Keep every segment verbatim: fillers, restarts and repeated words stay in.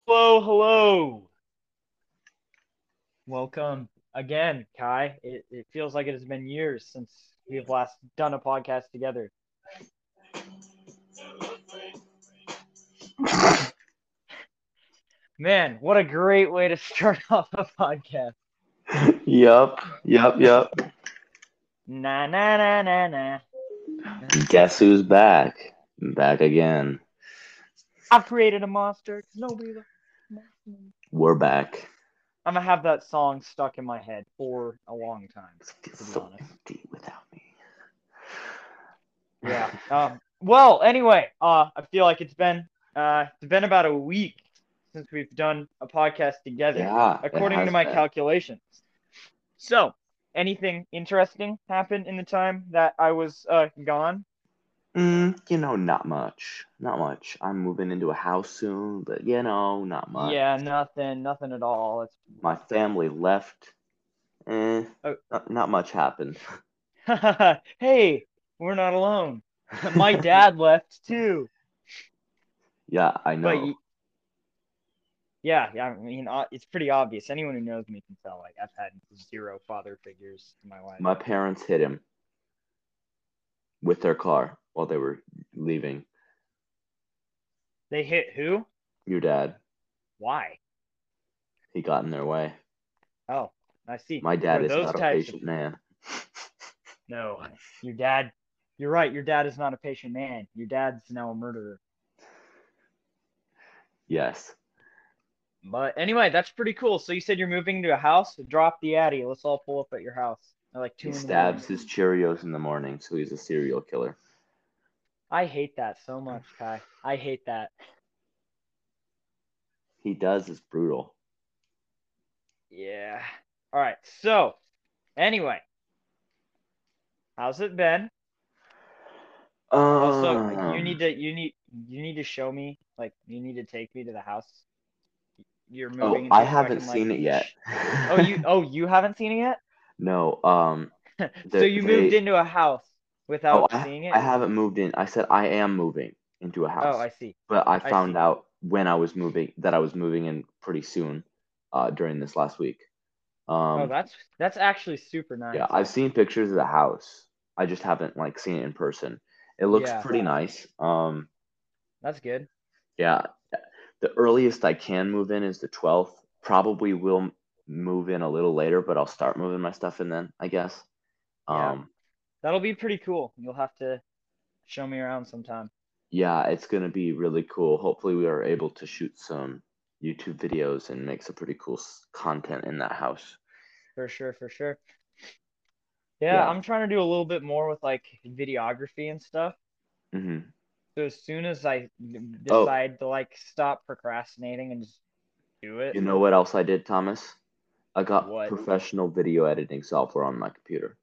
Hello, hello. Welcome again, Kai. It, it feels like it has been years since we have last done a podcast together. Man, what a great way to start off a podcast. Yup, yup, yup. Na na na na na. Guess who's back? Back again. I've created a monster. Nobody. We're back. I'm gonna have that song stuck in my head for a long time. It's so honest. Empty without me. Yeah. Um. Well. Anyway. Uh. I feel like it's been. Uh. It's been about a week since we've done a podcast together, yeah, according to my been. calculations. So, anything interesting happened in the time that I was uh, gone? Mm, you know, not much. Not much. I'm moving into a house soon, but, you know, not much. Yeah, nothing. Nothing at all. It's... My family left. Eh, oh. not, not much happened. Hey, we're not alone. My dad left, too. Yeah, I know. But y- Yeah, yeah. I mean, it's pretty obvious. Anyone who knows me can tell. Like, I've had zero father figures in my life. My parents hit him with their car while they were leaving. They hit who? Your dad. Why? He got in their way. Oh, I see. My dad is not a patient man. No, your dad. You're right. Your dad is not a patient man. Your dad's now a murderer. Yes. But anyway, that's pretty cool. So you said you're moving to a house? Drop the addy. Let's all pull up at your house. At like two he in the stabs morning. His Cheerios in the morning, so he's a serial killer. I hate that so much, Kai. I hate that. He does. It's brutal. Yeah. All right. So, anyway. How's it been? Uh... Also, like, you need to you need you need to show me, like, you need to take me to the house. You're moving. Oh, I haven't like, seen it yet. oh, you oh you haven't seen it yet? No. Um. The, so you they, moved into a house without oh, seeing I, it? I haven't moved in. I said I am moving into a house. Oh, I see. But I found I out when I was moving that I was moving in pretty soon, uh, during this last week. Um, oh, that's that's actually super nice. Yeah, I've seen pictures of the house. I just haven't like seen it in person. It looks yeah. pretty nice. Um. That's good. Yeah. The earliest I can move in is the twelfth. Probably will move in a little later, but I'll start moving my stuff in then, I guess. Yeah. Um, That'll be pretty cool. You'll have to show me around sometime. Yeah, it's going to be really cool. Hopefully we are able to shoot some YouTube videos and make some pretty cool content in that house. For sure, for sure. Yeah, yeah. I'm trying to do a little bit more with, like, videography and stuff. Mm-hmm. So as soon as I decide oh. to like stop procrastinating and just do it. You know what else I did, Thomas? I got what? professional video editing software on my computer.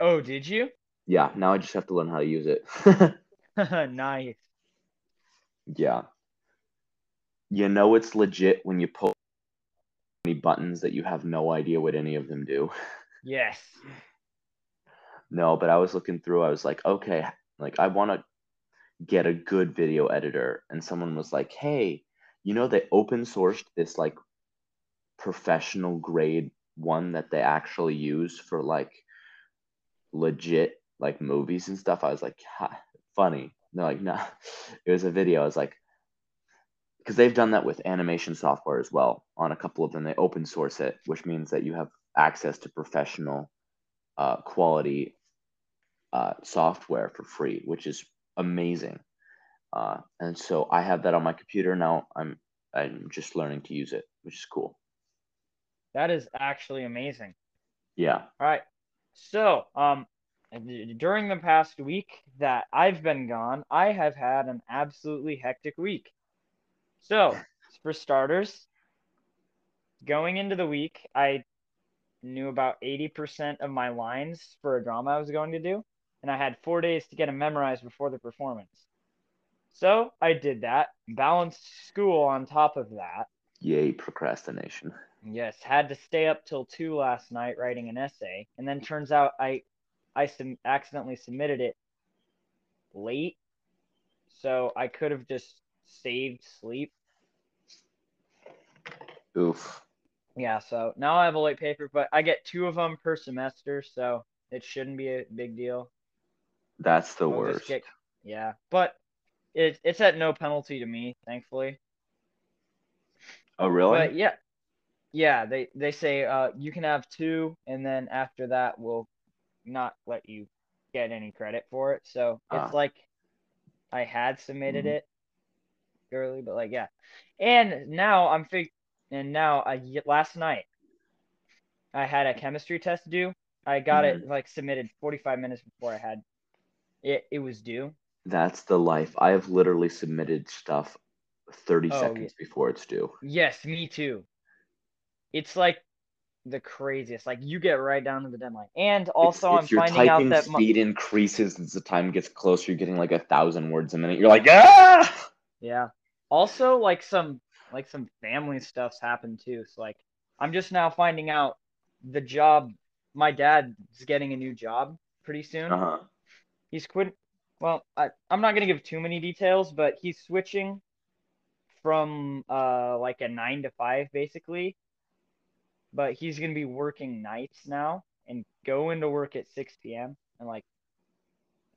Oh, did you? Yeah, now I just have to learn how to use it. Nice. Yeah. You know it's legit when you pull any buttons that you have no idea what any of them do. Yes. No, but I was looking through. I was like, okay, like I want to get a good video editor, and someone was like, hey, you know, they open sourced this like professional grade one that they actually use for like legit like movies and stuff. I was like, ha, funny. And they're like, no, nah. It was a video. I was like, because they've done that with animation software as well on a couple of them. They open source it, which means that you have access to professional uh quality uh software for free, which is amazing. Uh, and so I have that on my computer now. I'm I'm just learning to use it, which is cool. That is actually amazing. Yeah. All right. So, um, during the past week that I've been gone, I have had an absolutely hectic week. So, for starters, going into the week, I knew about eighty percent of my lines for a drama I was going to do. And I had four days to get them memorized before the performance. So I did that, balanced school on top of that. Yay, procrastination. Yes, had to stay up till two last night writing an essay, and then turns out I I sum- accidentally submitted it late, so I could have just saved sleep. Oof. Yeah, so now I have a late paper, but I get two of them per semester, so it shouldn't be a big deal. That's the I'll worst. Get, yeah, but it, it's at no penalty to me, thankfully. Oh, really? But yeah. Yeah, they, they say uh, you can have two, and then after that, we'll not let you get any credit for it. So it's ah. like I had submitted mm-hmm. it early, but like, yeah. And now I'm fig- and now I last night I had a chemistry test due. I got mm-hmm. it like submitted forty-five minutes before I had it. It was due. That's the life. I have literally submitted stuff thirty oh, seconds yeah. before it's due. Yes, me too. It's like the craziest. Like you get right down to the deadline, and also it's, I'm it's finding out that my speed increases as the time gets closer. You're getting like a thousand words a minute. You're like, ah. Yeah. Also, like some like some family stuff's happened too. So like, I'm just now finding out the job. My dad's getting a new job pretty soon. Uh huh. He's quit. Well, I I'm not gonna give too many details, but he's switching from uh like a nine to five basically. But he's going to be working nights now and go into work at six p.m. and, like,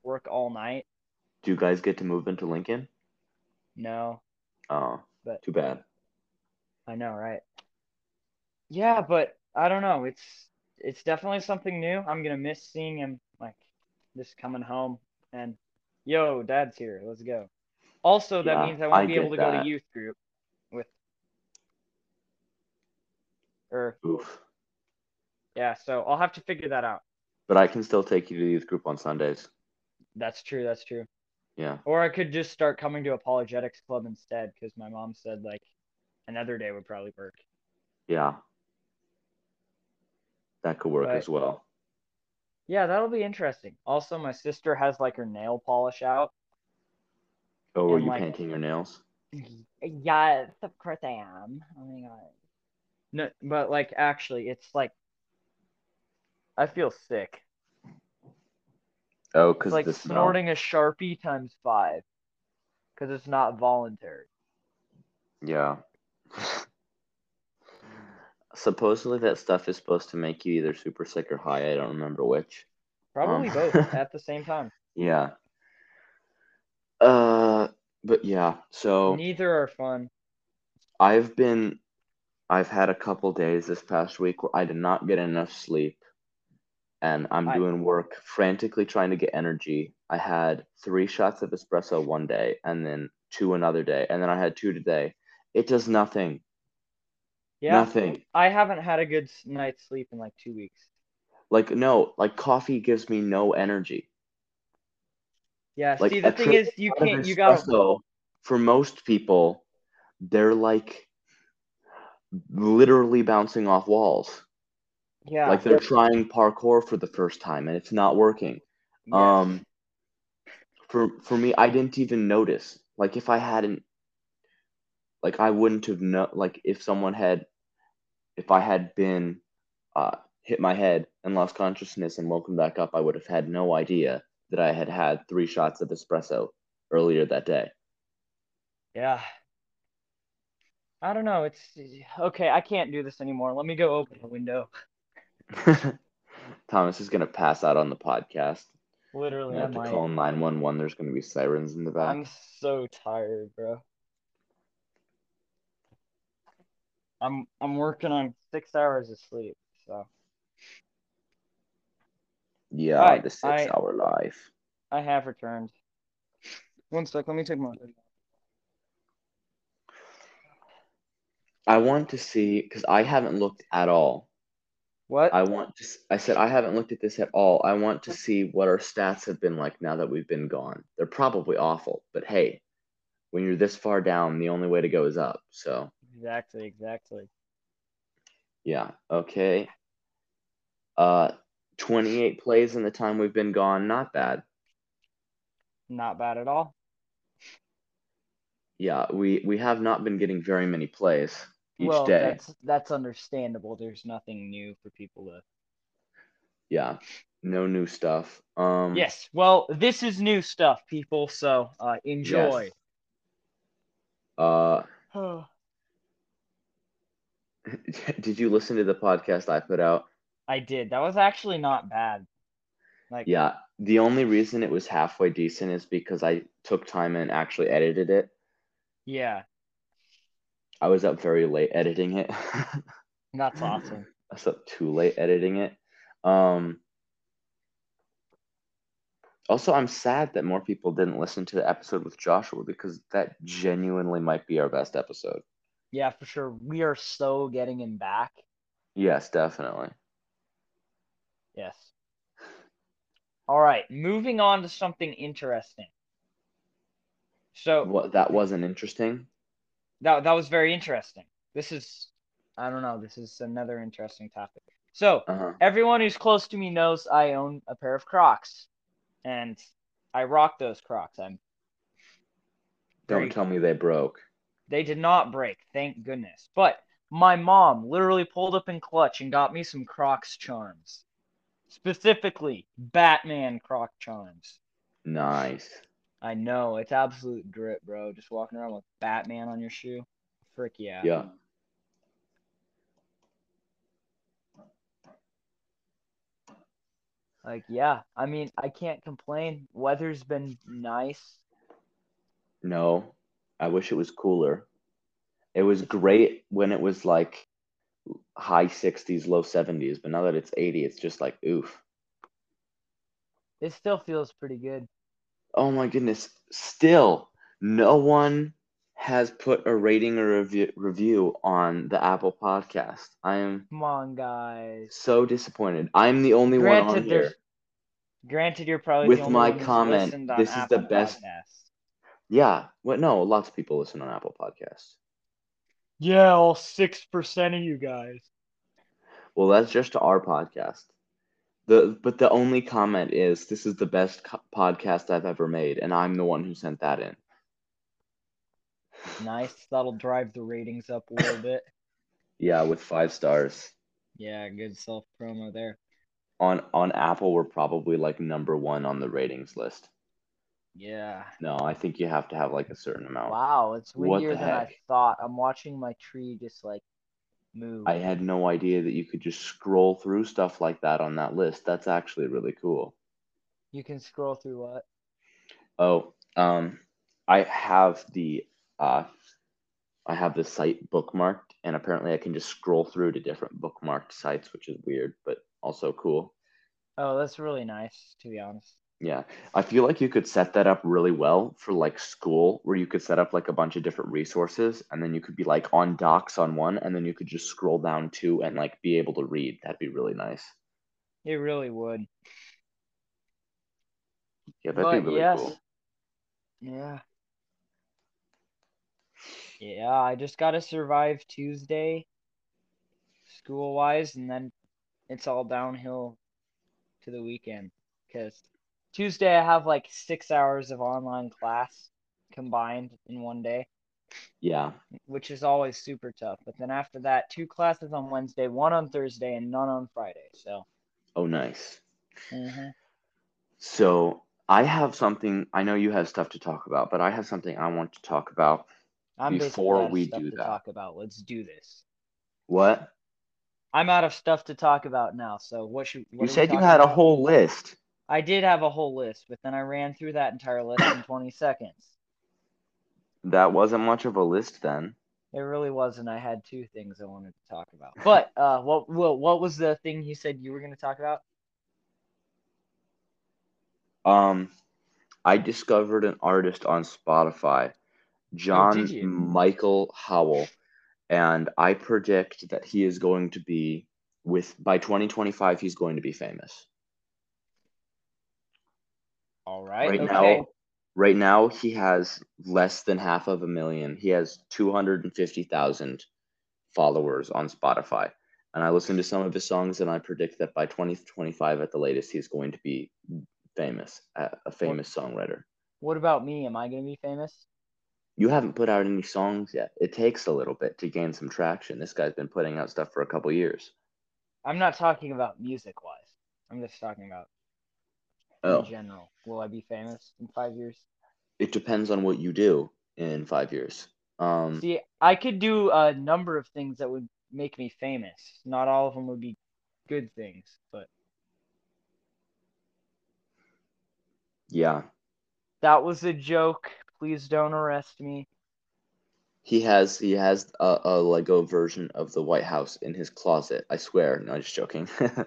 work all night. Do you guys get to move into Lincoln? No. Oh, but too bad. I know, right? Yeah, but I don't know. It's it's definitely something new. I'm going to miss seeing him, like, just coming home and, yo, Dad's here. Let's go. Also, that yeah, means I won't I be able to that. go to youth group with Or Oof. Yeah, so I'll have to figure that out. But I can still take you to the youth group on Sundays. That's true, that's true. Yeah. Or I could just start coming to Apologetics Club instead, because my mom said, like, another day would probably work. Yeah. That could work but, as well. Yeah, that'll be interesting. Also, my sister has, like, her nail polish out. Oh, are you like, painting your nails? Yes, of course I am. Oh, my God. No, but, like, actually, it's, like, I feel sick. Oh, because like the smell. Snorting a Sharpie times five. Because it's not voluntary. Yeah. Supposedly that stuff is supposed to make you either super sick or high. I don't remember which. Probably um. both at the same time. Yeah. Uh, but, yeah, so. Neither are fun. I've been... I've had a couple days this past week where I did not get enough sleep, and I'm I, doing work, frantically trying to get energy. I had three shots of espresso one day, and then two another day, and then I had two today. It does nothing. Yeah, nothing. I haven't had a good night's sleep in like two weeks. Like, no, like coffee gives me no energy. Yeah, like, see, the thing is, you can't, you gotta. For most people, they're like, literally bouncing off walls. Yeah. Like they're trying parkour for the first time and it's not working. Yes. Um for for me, I didn't even notice. Like if I hadn't like I wouldn't have no like if someone had if I had been uh hit my head and lost consciousness and woken back up, I would have had no idea that I had had three shots of espresso earlier that day. Yeah. I don't know. It's okay. I can't do this anymore. Let me go open the window. Thomas is going to pass out on the podcast. Literally. I have to call nine one one. There's going to be sirens in the back. I'm so tired, bro. I'm I'm working on six hours of sleep. So. Yeah, right, the six-hour life. I have returned. One sec. Let me take my... I want to see, because I haven't looked at all. What? I want to. I said I haven't looked at this at all. I want to see what our stats have been like now that we've been gone. They're probably awful, but hey, when you're this far down, the only way to go is up, so. Exactly, exactly. Yeah, okay. Uh, twenty-eight plays in the time we've been gone, not bad. Not bad at all. Yeah, we, we have not been getting very many plays. each well, day. That's, that's understandable. There's nothing new for people to. Yeah, no new stuff. Um, yes. Well, this is new stuff, people. So uh, enjoy. Yes. Uh. Did you listen to the podcast I put out? I did. That was actually not bad. Like, yeah. The only reason it was halfway decent is because I took time and actually edited it. Yeah. I was up very late editing it. That's awesome. I was up too late editing it. Um, also, I'm sad that more people didn't listen to the episode with Joshua because that genuinely might be our best episode. Yeah, for sure. We are so getting him back. Yes, definitely. Yes. All right, moving on to something interesting. So what, that wasn't interesting? That, that was very interesting. This is, I don't know, this is another interesting topic. So uh-huh. Everyone who's close to me knows I own a pair of Crocs, and I rock those Crocs. I'm. Don't very... tell me they broke. They did not break, thank goodness. But my mom literally pulled up in clutch and got me some Crocs charms. Specifically, Batman Croc charms. Nice. I know, it's absolute drip, bro. Just walking around with Batman on your shoe. Frick yeah. Yeah. Like, yeah. I mean, I can't complain. Weather's been nice. No. I wish it was cooler. It was great when it was like high sixties, low seventies, but now that it's eighty, it's just like oof. It still feels pretty good. Oh my goodness. Still, no one has put a rating or review, review on the Apple Podcast. I am Come on, guys. So disappointed. I'm the only granted, one on here. Granted, you're probably with the only my one comment. On this Apple is the best. Podcast. Yeah, well, no, lots of people listen on Apple Podcasts. Yeah, all six percent of you guys. Well, that's just our podcast. The But the only comment is, this is the best co- podcast I've ever made, and I'm the one who sent that in. Nice, that'll drive the ratings up a little bit. Yeah, with five stars. Yeah, good self-promo there. On on Apple, we're probably like number one on the ratings list. Yeah. No, I think you have to have like a certain amount. Wow, it's windier than I thought. I'm watching my tree just like move. I had no idea that you could just scroll through stuff like that on that list. That's actually really cool. You can scroll through what? Oh, um, I have the uh, I have the site bookmarked, and apparently I can just scroll through to different bookmarked sites, which is weird, but also cool. Oh, that's really nice, to be honest. Yeah, I feel like you could set that up really well for like school, where you could set up like a bunch of different resources, and then you could be like on docs on one, and then you could just scroll down to and like be able to read. That'd be really nice. It really would. Yeah, that'd but be really yes. cool. Yeah. Yeah, I just gotta survive Tuesday, school wise, and then it's all downhill to the weekend because. Tuesday, I have like six hours of online class combined in one day. Yeah. Which is always super tough. But then after that, two classes on Wednesday, one on Thursday, and none on Friday. So. Oh, nice. Mm-hmm. So I have something. I know you have stuff to talk about, but I have something I want to talk about I'm before we do that. I'm out of stuff to talk about. Let's do this. What? I'm out of stuff to talk about now. So what should what you said you had about? A whole list. I did have a whole list, but then I ran through that entire list in twenty seconds. That wasn't much of a list then. It really wasn't. I had two things I wanted to talk about. But uh, what, what what was the thing you said you were going to talk about? Um, I discovered an artist on Spotify, John oh, Michael Howell, and I predict that he is going to be, with by twenty twenty-five, he's going to be famous. All right. Right okay. now, right now he has less than half of a million. He has two hundred and fifty thousand followers on Spotify, and I listen to some of his songs, and I predict that by twenty twenty five at the latest, he's going to be famous, a famous what, songwriter. What about me? Am I going to be famous? you haven't put out any songs yet. It takes a little bit to gain some traction. This guy's been putting out stuff for a couple years. I'm not talking about music-wise. I'm just talking about oh. in general. Will I be famous in five years? It depends on what you do in five years. Um, See, I could do a number of things that would make me famous. Not all of them would be good things, but... Yeah. That was a joke. Please don't arrest me. He has he has a, a Lego version of the White House in his closet. I swear. No, I'm just joking. Yeah.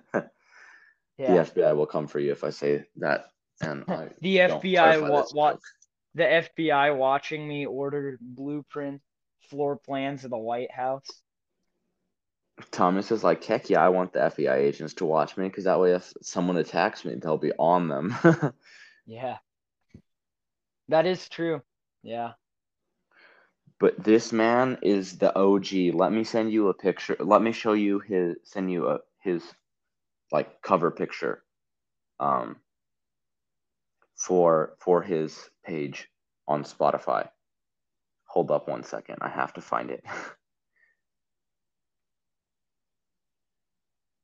The F B I will come for you if I say that. And I the F B I wa- wa- the F B I watching me order blueprint floor plans of the White House. Thomas is like, heck yeah, I want the F B I agents to watch me because that way if someone attacks me, they'll be on them. Yeah. That is true. Yeah. But this man is the O G. Let me send you a picture. Let me show you his send you a his like cover picture um for for his page on Spotify. Hold up one second. I have to find it.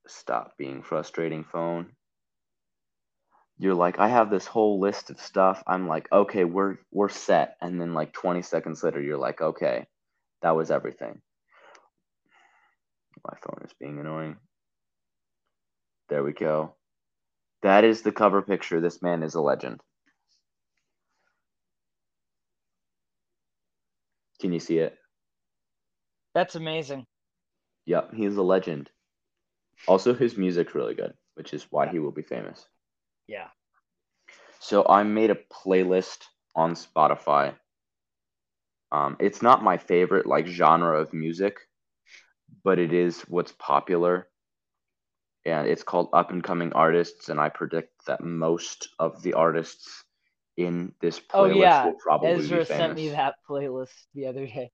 Stop being frustrating, phone. You're like, I have this whole list of stuff. I'm like, okay, we're we're set. And then like twenty seconds later, you're like, okay, that was everything. My phone is being annoying. There we go. That is the cover picture. This man is a legend. Can you see it? That's amazing. Yep, he's a legend. Also, his music's really good, which is why he will be famous. Yeah. So I made a playlist on Spotify. Um, it's not my favorite like genre of music, but it is what's popular. And it's called Up and Coming Artists, and I predict that most of the artists in this playlist oh, yeah. will probably Ezra be famous. Ezra sent me that playlist the other day.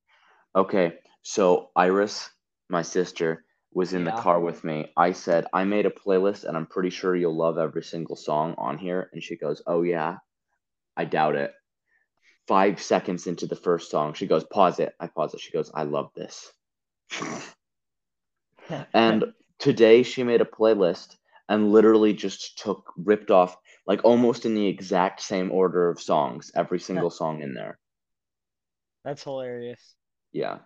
Okay, so Iris, my sister, was in yeah. the car with me. I said, I made a playlist and I'm pretty sure you'll love every single song on here. And she goes, oh yeah, I doubt it. Five seconds into the first song, she goes, pause it. I pause it. She goes, I love this. And today she made a playlist and literally just took, ripped off, like almost in the exact same order of songs, every single song in there. That's hilarious. Yeah.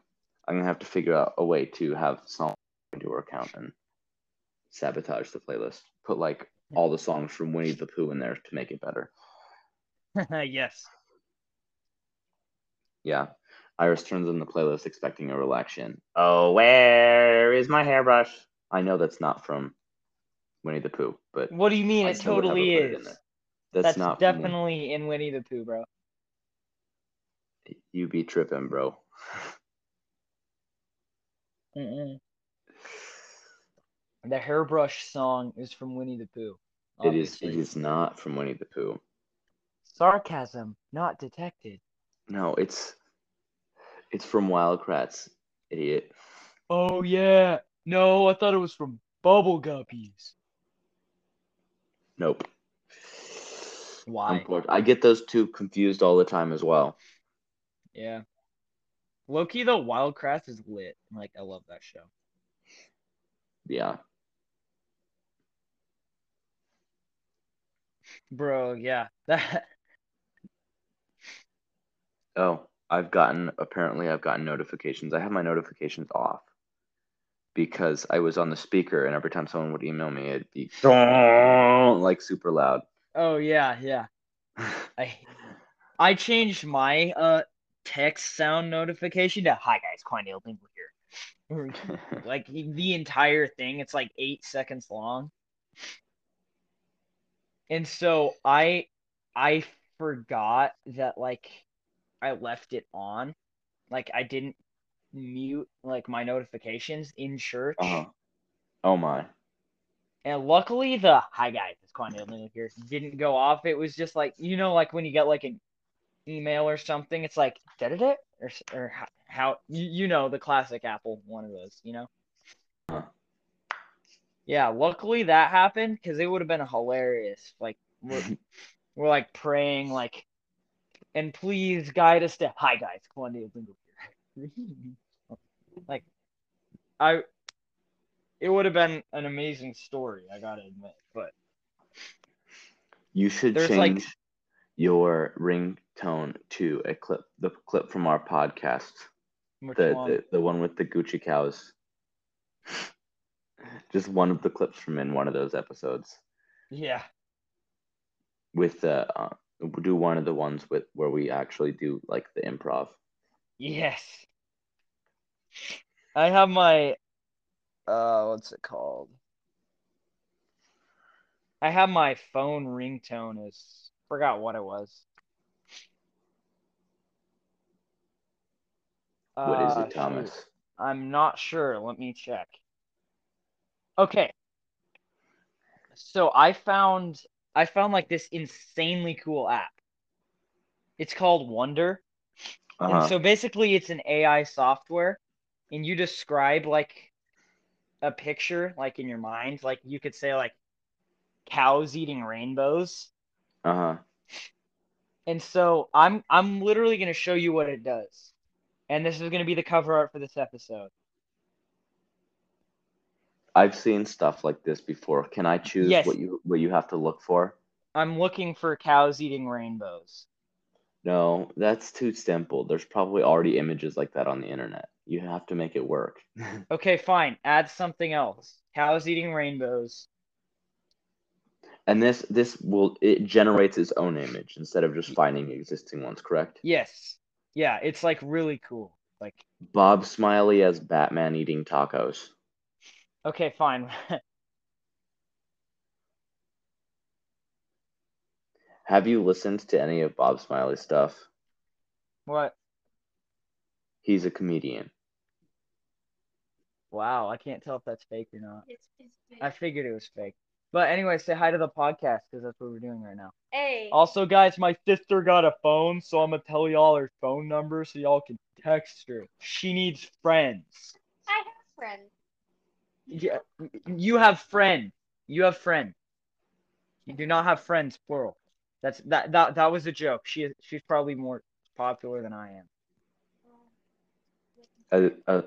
I'm going to have to figure out a way to have songs into her account and sabotage the playlist. Put like all the songs from Winnie the Pooh in there to make it better. Yes. Yeah. Iris turns on the playlist expecting a relaxation. Oh, where is my hairbrush? I know that's not from Winnie the Pooh, but what do you mean? I it totally is. It that's, that's not definitely in Winnie the Pooh, bro. You be tripping, bro. Mm-mm. The hairbrush song is from Winnie the Pooh. Obviously. It is. It is not from Winnie the Pooh. Sarcasm not detected. No, it's it's from Wild Kratts, idiot. Oh yeah. No, I thought it was from Bubble Guppies. Nope. Why? I get those two confused all the time as well. Yeah. Loki, though, Wild Kratts is lit. Like, I love that show. Yeah. Bro, yeah. That. Oh, I've gotten, apparently I've gotten notifications. I have my notifications off because I was on the speaker and every time someone would email me, it'd be like super loud. Oh, yeah, yeah. I I changed my uh text sound notification to, hi guys, Quindale Bingle here. Like the entire thing, it's like eight seconds long, and so I I forgot that like I left it on, like I didn't mute like my notifications in church. Uh-huh. Oh my! And luckily the hi guys, it's Quindale here didn't go off. It was just like, you know, like when you get like an email or something, it's like da da da. Or, or how, how you, you know, the classic Apple, one of those, you know? Huh. Yeah, luckily that happened because it would have been hilarious. Like, we're, we're like praying, like, and please guide us to hi guys, Quandale Bingo here. Like, I, it would have been an amazing story, I gotta admit, but you should change like... your ringtone to a clip, the clip from our podcast, the, the the one with the Gucci cows. Just one of the clips from in one of those episodes. Yeah. With uh, uh we'll do one of the ones with where we actually do like the improv. Yes. I have my uh what's it called? I have my phone ringtone as forgot what it was. What is it, Thomas? Uh, I'm not sure. Let me check. Okay. So I found I found like this insanely cool app. It's called Wonder. Uh-huh. And so basically it's an A I software, and you describe like a picture like in your mind, like you could say like cows eating rainbows. Uh-huh. And so I'm I'm literally going to show you what it does. And this is going to be the cover art for this episode. I've seen stuff like this before. Can I choose yes. what you what you have to look for? I'm looking for cows eating rainbows. No, that's too simple. There's probably already images like that on the internet. You have to make it work. Okay, fine. Add something else. Cows eating rainbows. And this this will it generates its own image instead of just finding existing ones, correct? Yes. Yeah, it's like really cool. Like Bob Smiley as Batman eating tacos. Okay, fine. Have you listened to any of Bob Smiley's stuff? What? He's a comedian. Wow, I can't tell if that's fake or not. It's, it's fake. I figured it was fake. But anyway, say hi to the podcast because that's what we're doing right now. Hey. Also, guys, my sister got a phone, so I'm going to tell y'all her phone number so y'all can text her. She needs friends. I have friends. Yeah, you have friend. You have friend. You do not have friends, plural. That's that that, that was a joke. She is, she's probably more popular than I am. Uh, uh,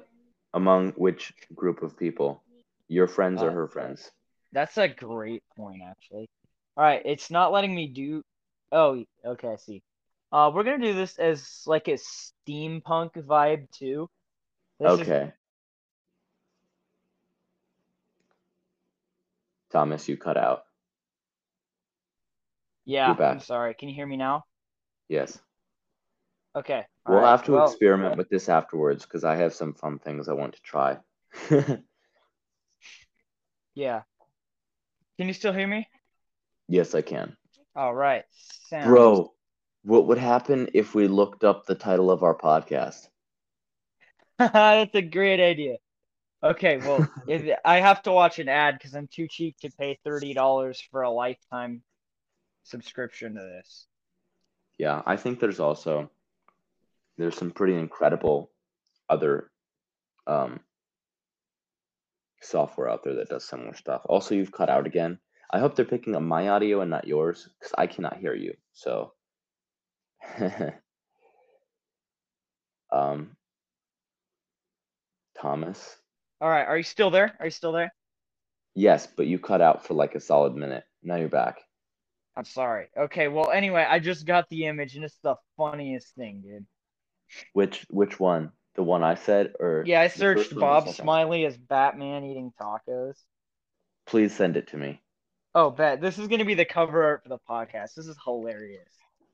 among which group of people? Your friends uh, or her friends? That's a great point, actually. All right, it's not letting me do. Oh, okay, I see. Uh, we're gonna do this as like a steampunk vibe too. This okay. Is... Thomas, you cut out. Yeah, I'm sorry. Can you hear me now? Yes. Okay. We'll right. have to well, experiment with this afterwards because I have some fun things I want to try. Yeah. Can you still hear me? Yes, I can. All right. Sounds... Bro, what would happen if we looked up the title of our podcast? That's a great idea. Okay, well, if, I have to watch an ad because I'm too cheap to pay thirty dollars for a lifetime subscription to this. Yeah, I think there's also, there's some pretty incredible other um, software out there that does similar stuff. Also, you've cut out again. I hope they're picking up my audio and not yours because I cannot hear you. So, um, Thomas. All right, are you still there? Are you still there? Yes, but you cut out for like a solid minute. Now you're back. I'm sorry. Okay, well, anyway, I just got the image, and it's the funniest thing, dude. Which which one? The one I said? Or yeah, I searched Bob Smiley as Batman eating tacos. Please send it to me. Oh, bet. This is going to be the cover art for the podcast. This is hilarious.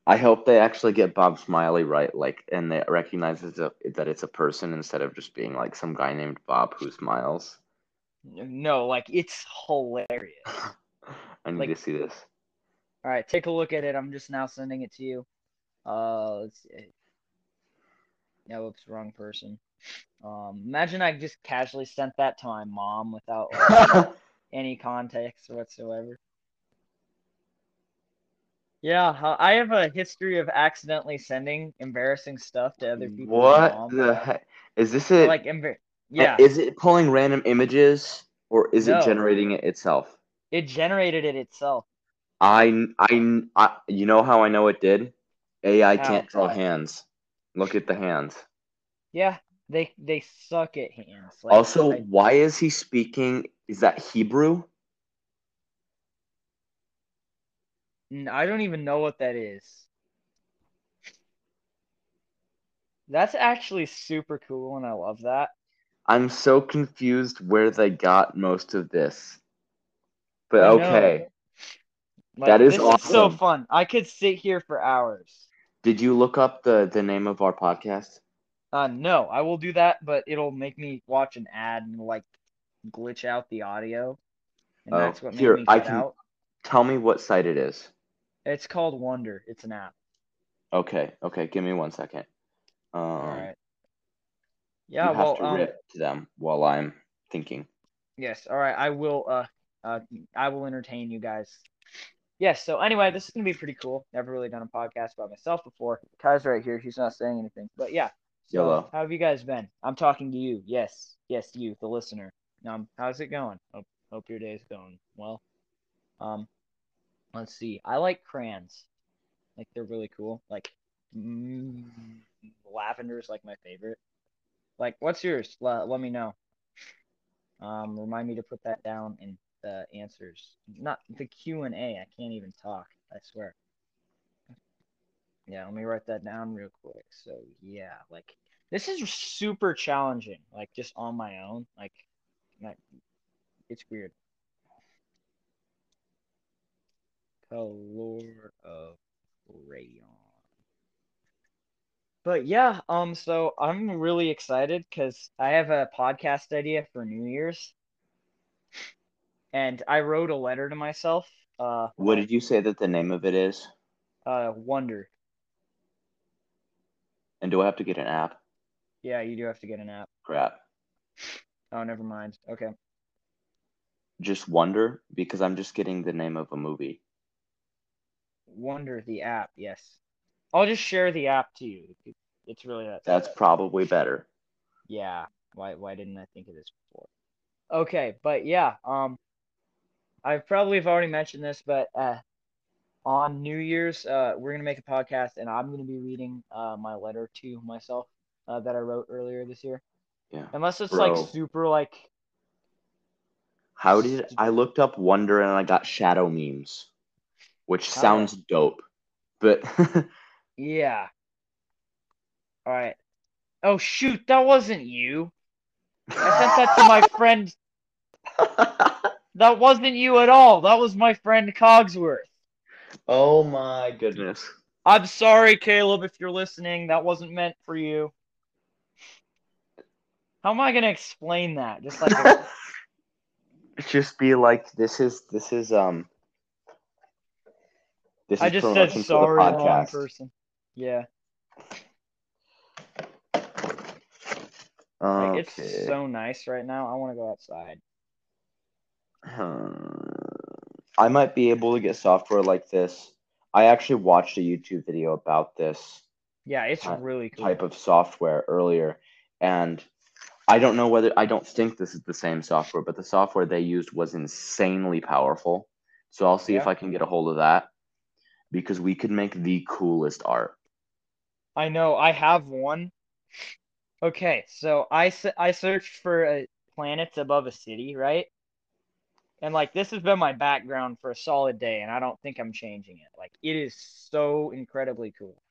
I hope they actually get Bob Smiley right, like, and they recognize that it's a person instead of just being like some guy named Bob who smiles. No, like it's hilarious. I need like, to see this. All right, take a look at it. I'm just now sending it to you. Uh, let's see. No, oops, wrong person. Um, imagine I just casually sent that to my mom without like, any context whatsoever. Yeah, I have a history of accidentally sending embarrassing stuff to other people. What the heck? Is this it? Like, embar- yeah. Is it pulling random images or is no. it generating it itself? It generated it itself. I, I, I, you know how I know it did? A I can't Ouch. draw hands. Look at the hands. Yeah, they they suck at hands. Like, also, I, why is he speaking? Is that Hebrew? I don't even know what that is. That's actually super cool, and I love that. I'm so confused where they got most of this. But okay. Like, that is this awesome. This is so fun. I could sit here for hours. Did you look up the, the name of our podcast? Uh, no, I will do that, but it'll make me watch an ad and, like, glitch out the audio. And oh, that's what here, made me I can out. Tell me what site it is. It's called Wonder. It's an app. Okay, okay. Give me one second. Um, All right. Yeah, you well, have to um, rip to them while I'm thinking. Yes. All right. I will. Uh, uh, I will entertain you guys. Yes. So anyway, this is gonna be pretty cool. Never really done a podcast by myself before. Kai's right here. He's not saying anything. But yeah. So Yolo. How have you guys been? I'm talking to you. Yes. Yes, you, the listener. Um, how's it going? Hope Hope your day's going well. Um, let's see. I like crayons. Like they're really cool. Like mm, lavender is like my favorite. Like, what's yours? Let, let me know. Um, remind me to put that down in the answers. Not the Q and A. I can't even talk. I swear. Yeah, let me write that down real quick. So, yeah, like, this is super challenging. Like, just on my own. Like, not, it's weird. Color of rayon. But yeah, um, so I'm really excited because I have a podcast idea for New Year's, and I wrote a letter to myself. Uh, what did you say that the name of it is? Uh, Wonder. And do I have to get an app? Yeah, you do have to get an app. Crap. Oh, never mind. Okay. Just Wonder, because I'm just getting the name of a movie. Wonder, the app, yes. I'll just share the app to you. It's really that. That's probably better. Yeah. Why why didn't I think of this before? Okay, but yeah, um I probably have already mentioned this, but uh on New Year's, uh we're going to make a podcast and I'm going to be reading uh my letter to myself uh, that I wrote earlier this year. Yeah. Unless it's Bro. like super like How did I looked up Wonder and I got shadow memes, which sounds uh, dope. But yeah. All right. Oh, shoot. That wasn't you. I sent that to my friend. That wasn't you at all. That was my friend Cogsworth. Oh, my goodness. I'm sorry, Caleb, if you're listening. That wasn't meant for you. How am I going to explain that? Just like a... Just be like, this is, this is, um. This I just said sorry, wrong person. Yeah. Okay. Like, it's so nice right now. I want to go outside. Uh, I might be able to get software like this. I actually watched a YouTube video about this. Yeah, it's uh, really cool. Type of software earlier, and I don't know whether I don't think this is the same software, but the software they used was insanely powerful. So I'll see yeah. if I can get a hold of that. Because we could make the coolest art. I know. I have one. Okay, so I, I searched for a planets above a city, right? And, like, this has been my background for a solid day, and I don't think I'm changing it. Like, it is so incredibly cool.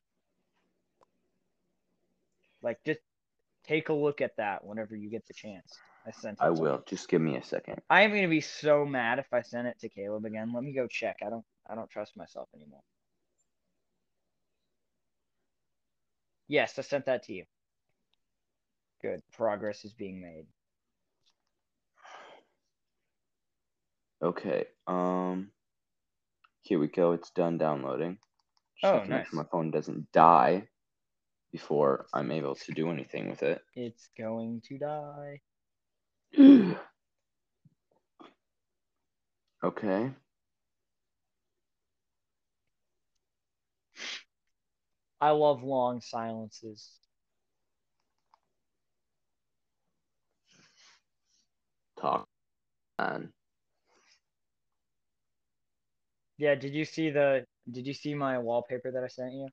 Like, just take a look at that whenever you get the chance. I sent it I will. Just give me a second. I am going to be so mad if I send it to Caleb again. Let me go check. I don't. I don't trust myself anymore. Yes, I sent that to you. Good. Progress is being made. Okay. Um. Here we go. It's done downloading. Just oh, nice. Make sure my phone doesn't die before I'm able to do anything with it. It's going to die. Okay. I love long silences. Talk, man. Yeah, did you see the? Did you see my wallpaper that I sent you?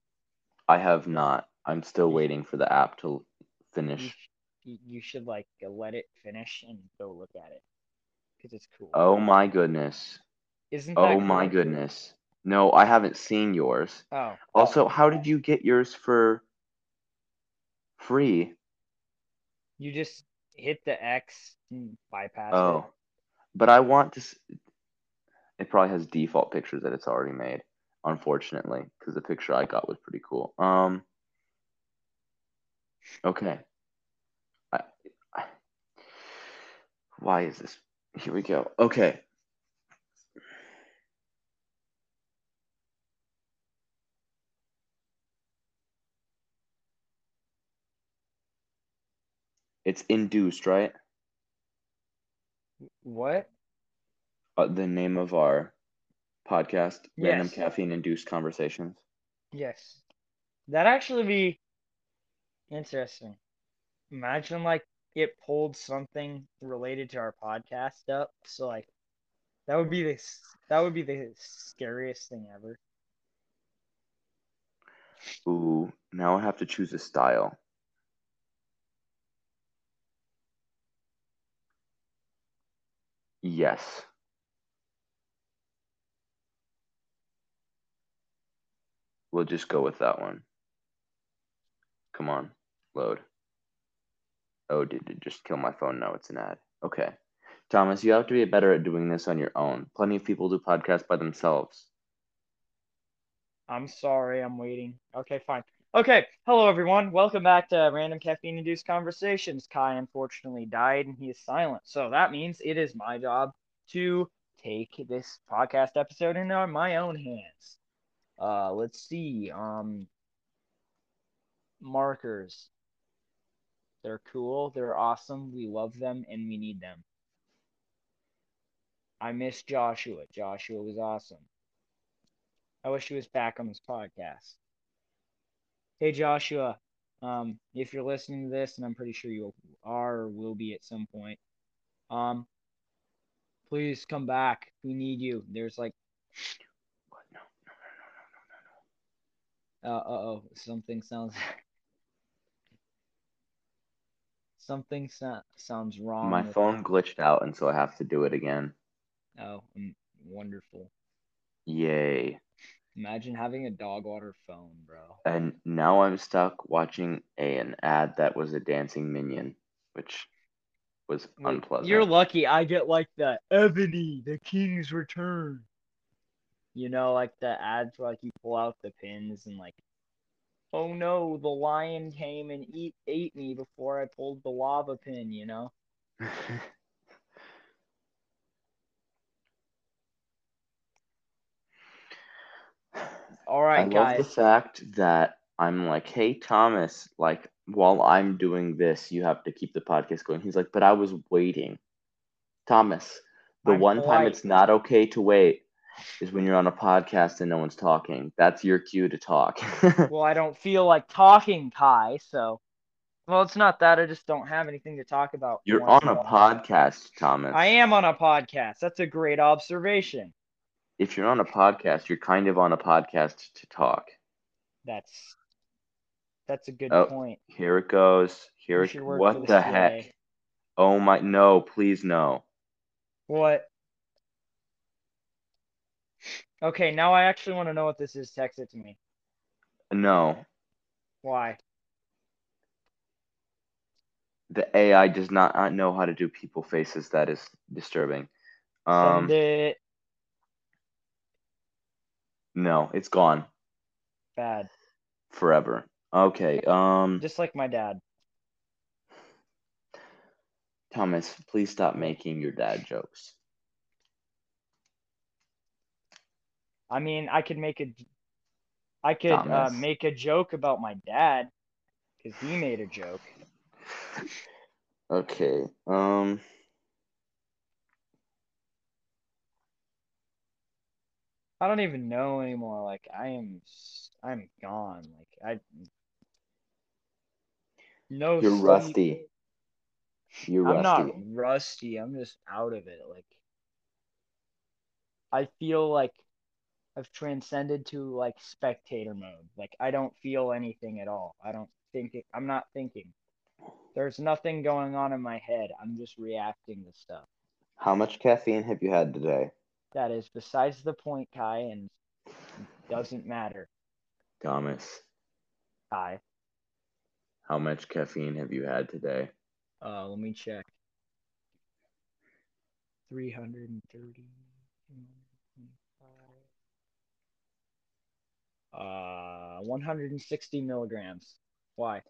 I have not. I'm still waiting for the app to finish. You, you should like let it finish and go look at it because it's cool. Oh my goodness! Isn't that oh cool? my goodness? No, I haven't seen yours. Oh. Also, how did you get yours for free? You just hit the X and bypass oh. it. But I want to. S- it probably has default pictures that it's already made, unfortunately, because the picture I got was pretty cool. Um. Okay. I, I, why is this? Here we go. Okay. It's induced, right? What? Uh, the name of our podcast, yes. Random Caffeine Induced Conversations. Yes. That'd actually be interesting. Imagine, like, it pulled something related to our podcast up. So, like, that would be the, that would be the scariest thing ever. Ooh, now I have to choose a style. Yes. We'll just go with that one. Come on, load. Oh, did it just kill my phone? No, it's an ad. Okay. Thomas, you have to be better at doing this on your own. Plenty of people do podcasts by themselves. I'm sorry, I'm waiting. Okay, fine. Okay, hello everyone. Welcome back to Random Caffeine Induced Conversations. Kai unfortunately died and he is silent. So that means it is my job to take this podcast episode into my own hands. Uh, let's see. Um, markers. They're cool. They're awesome. We love them and we need them. I miss Joshua. Joshua was awesome. I wish he was back on this podcast. Hey, Joshua, um, if you're listening to this, and I'm pretty sure you are or will be at some point, um, please come back. We need you. There's like... What? No, no, no, no, no, no, no. Uh, uh-oh. Something sounds... Something so- sounds wrong. My phone that. glitched out, and so I have to do it again. Oh, wonderful. Yay. Imagine having a dog water phone, bro. And now I'm stuck watching a, an ad that was a dancing minion, which was Wait, unpleasant. You're lucky I get like the Ebony, the King's Return. You know, like the ads where like you pull out the pins and like, oh no, the lion came and eat ate me before I pulled the lava pin, you know? All right, I guys. I love the fact that I'm like, hey, Thomas, like, while I'm doing this, you have to keep the podcast going. He's like, but I was waiting. Thomas, the I'm one polite. time it's not okay to wait is when you're on a podcast and no one's talking. That's your cue to talk. Well, I don't feel like talking, Kai, so. Well, it's not that. I just don't have anything to talk about. You're on a podcast, Thomas. I am on a podcast. That's a great observation. If you're on a podcast, you're kind of on a podcast to talk. That's that's a good oh, point. Here it goes. Here it What the heck? Oh my no, please no. What? Okay, now I actually want to know what this is. Text it to me. No. Why? The A I does not know how to do people faces. That is disturbing. Um Send it. No, it's gone. Bad. Forever. Okay. Um. Just like my dad. Thomas, please stop making your dad jokes. I mean, I could make a, I could uh, make a joke about my dad, because he made a joke. Okay. Um. I don't even know anymore. Like I am, I'm gone. Like I, no. You're sleep. rusty. You're I'm rusty. I'm not rusty. I'm just out of it. Like I feel like I've transcended to like spectator mode. Like I don't feel anything at all. I don't think it, I'm not thinking. There's nothing going on in my head. I'm just reacting to stuff. How much caffeine have you had today? That is besides the point, Kai, and it doesn't matter. Thomas. Kai. How much caffeine have you had today? Uh, let me check. three hundred thirty. Uh, one hundred sixty milligrams. Why?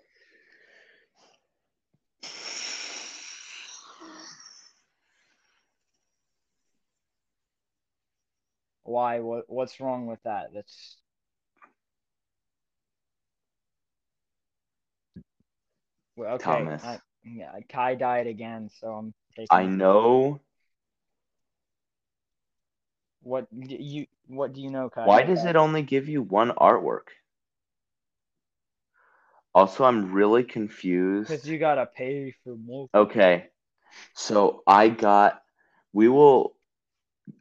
Why? What? What's wrong with that? That's... Well, okay. Thomas. I, yeah, Kai died again, so I'm taking... I know... What do you what do you know, Kai? Why does it only give you one artwork? Also, I'm really confused. Because you gotta pay for more. Okay. So I got we will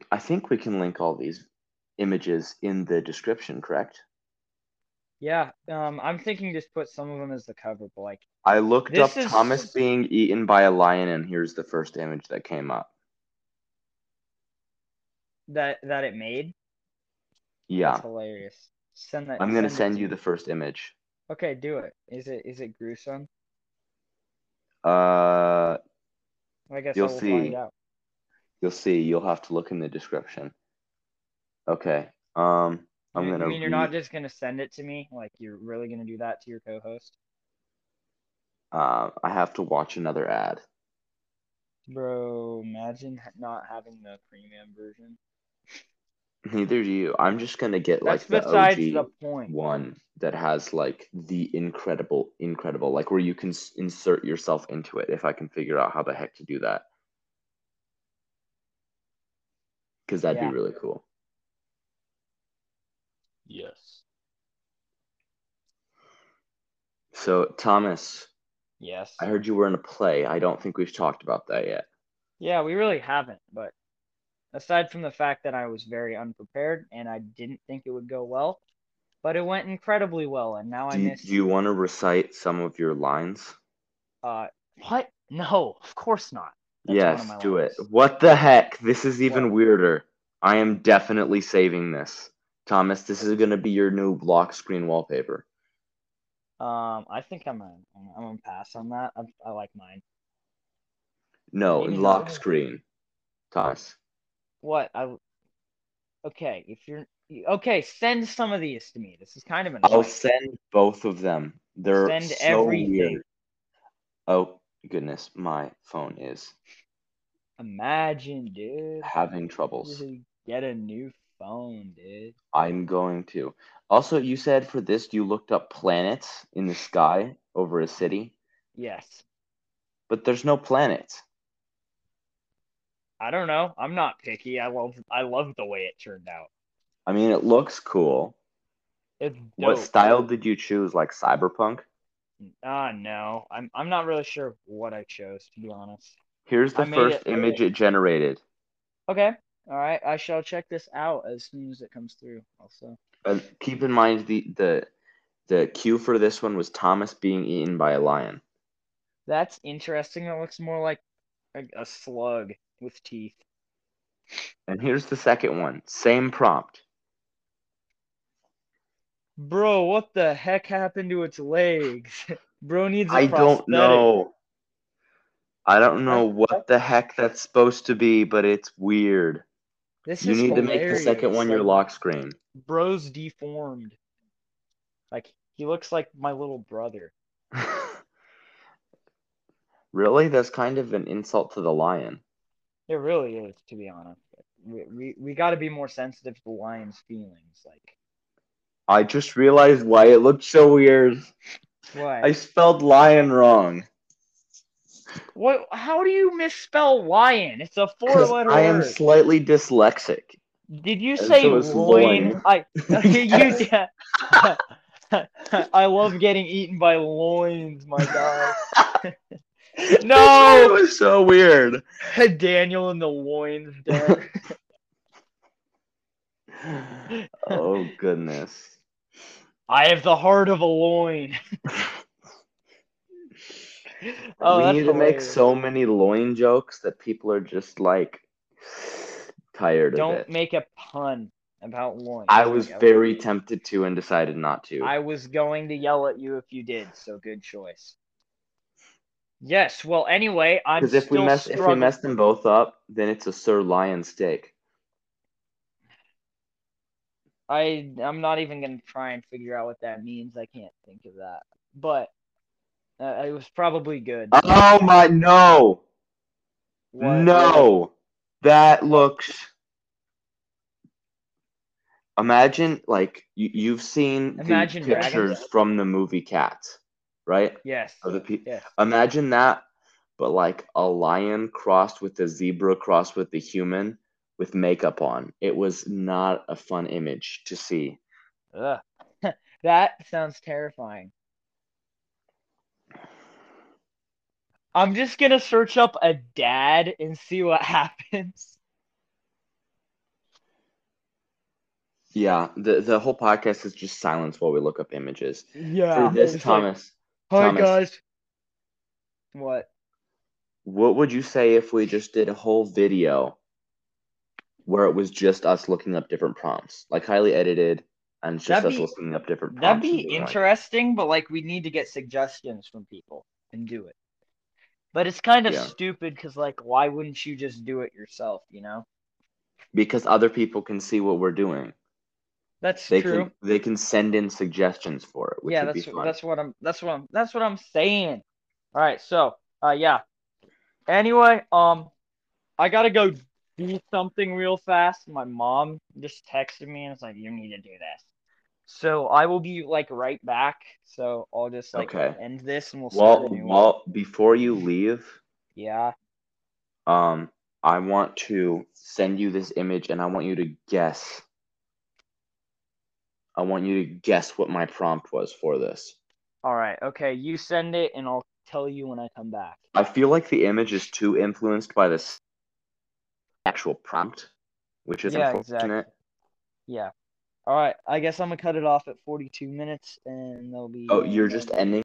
I think we can link all these images in the description, correct? Yeah. Um I'm thinking just put some of them as the cover, but like I looked up is... Thomas being eaten by a lion, and here's the first image that came up. That that it made? Yeah. That's hilarious. Send that. I'm going to send you the first image. Okay, do it. Is it is it gruesome? Uh, I guess you'll see. Find out. You'll see. You'll have to look in the description. Okay. Um, I'm going to... I mean, you're not just going to send it to me? Like, you're really going to do that to your co-host? Uh, I have to watch another ad. Bro, imagine not having the premium version. Neither do you. I'm just gonna get like the O G the point. One that has like the incredible, incredible, like where you can insert yourself into it. If I can figure out how the heck to do that, because that'd yeah. be really cool. Yes. So, Thomas. Yes. I heard you were in a play. I don't think we've talked about that yet. Yeah, we really haven't. But aside from the fact that I was very unprepared and I didn't think it would go well, but it went incredibly well, and now do I miss. Do you want to recite some of your lines? Uh, what? No, of course not. That's yes, do lines. It. What the heck? This is even what? Weirder. I am definitely saving this, Thomas. This is going to be your new block screen wallpaper. Um, I think I'm gonna I'm gonna pass on that. I, I like mine. No, maybe lock not. Screen, Thomas. What? I okay. If you're okay, send some of these to me. This is kind of an. I'll send both of them. They're send so everything. Weird. Oh goodness, my phone is. Imagine, dude. Having troubles. Get a new phone, dude. I'm going to. Also, you said for this you looked up planets in the sky over a city? Yes. But there's no planets. I don't know. I'm not picky. I love I love the way it turned out. I mean, it looks cool. It's dope. What style did you choose? Like cyberpunk? Ah, uh, no. I'm I'm not really sure what I chose, to be honest. Here's the I first it image it generated. Okay. All right, I shall check this out as soon as it comes through. Also, uh, keep in mind the the the cue for this one was Thomas being eaten by a lion. That's interesting. It looks more like a, a slug with teeth. And here's the second one. Same prompt. Bro, what the heck happened to its legs? Bro needs a I prosthetic. don't know. I don't know what the heck that's supposed to be, but it's weird. This you is need hilarious. To make the second one your lock screen. Bro's deformed. Like, he looks like my little brother. Really? That's kind of an insult to the lion. It really is, to be honest. We we, we got to be more sensitive to the lion's feelings. Like, I just realized why it looked so weird. What? I spelled lion wrong. What? How do you misspell lion? It's a four-letter word. I am slightly dyslexic. Did you say loin? I you, I love getting eaten by loins, my God. No! It was so weird. Daniel and the loins. Oh, goodness. I have the heart of a loin. Oh, we need hilarious. to make so many loin jokes that people are just like tired Don't of it. Don't make a pun about loin. I was okay. very tempted to and decided not to. I was going to yell at you if you did, so good choice. Yes, well, anyway, I'm Because if, if we mess them both up, then it's a Sir Lion steak. I, I'm not even going to try and figure out what that means. I can't think of that. But uh, it was probably good. Oh, my, no. What? No. That looks... Imagine, like, you, you've seen Imagine the pictures from the movie Cats. Right? Yes. Of the pe- yes. Imagine that, but like a lion crossed with a zebra crossed with a human with makeup on. It was not a fun image to see. Ugh. That sounds terrifying. I'm just going to search up a dad and see what happens. Yeah, the, the whole podcast is just silence while we look up images. Yeah. For this, Thomas... Like- Hi, Thomas, guys. What? What would you say if we just did a whole video where it was just us looking up different prompts? Like, highly edited, and just that'd us be, looking up different prompts. That'd be interesting, like, but, like, we need to get suggestions from people and do it. But it's kind of yeah. stupid because, like, why wouldn't you just do it yourself, you know? Because other people can see what we're doing. That's they true. Can, they can send in suggestions for it. Which yeah, would that's be fun. that's what I'm that's what I'm that's what I'm saying. All right, so uh, yeah. Anyway, um, I gotta go do something real fast. My mom just texted me and was like, "You need to do this." So I will be like right back. So I'll just like okay. end this and we'll start well, a new well, one. Before you leave, yeah. Um, I want to send you this image and I want you to guess. I want you to guess what my prompt was for this. All right. Okay. You send it, and I'll tell you when I come back. I feel like the image is too influenced by this actual prompt, which is yeah, unfortunate. Exactly. Yeah. All right. I guess I'm going to cut it off at forty-two minutes, and there'll be... Oh, you're just ending?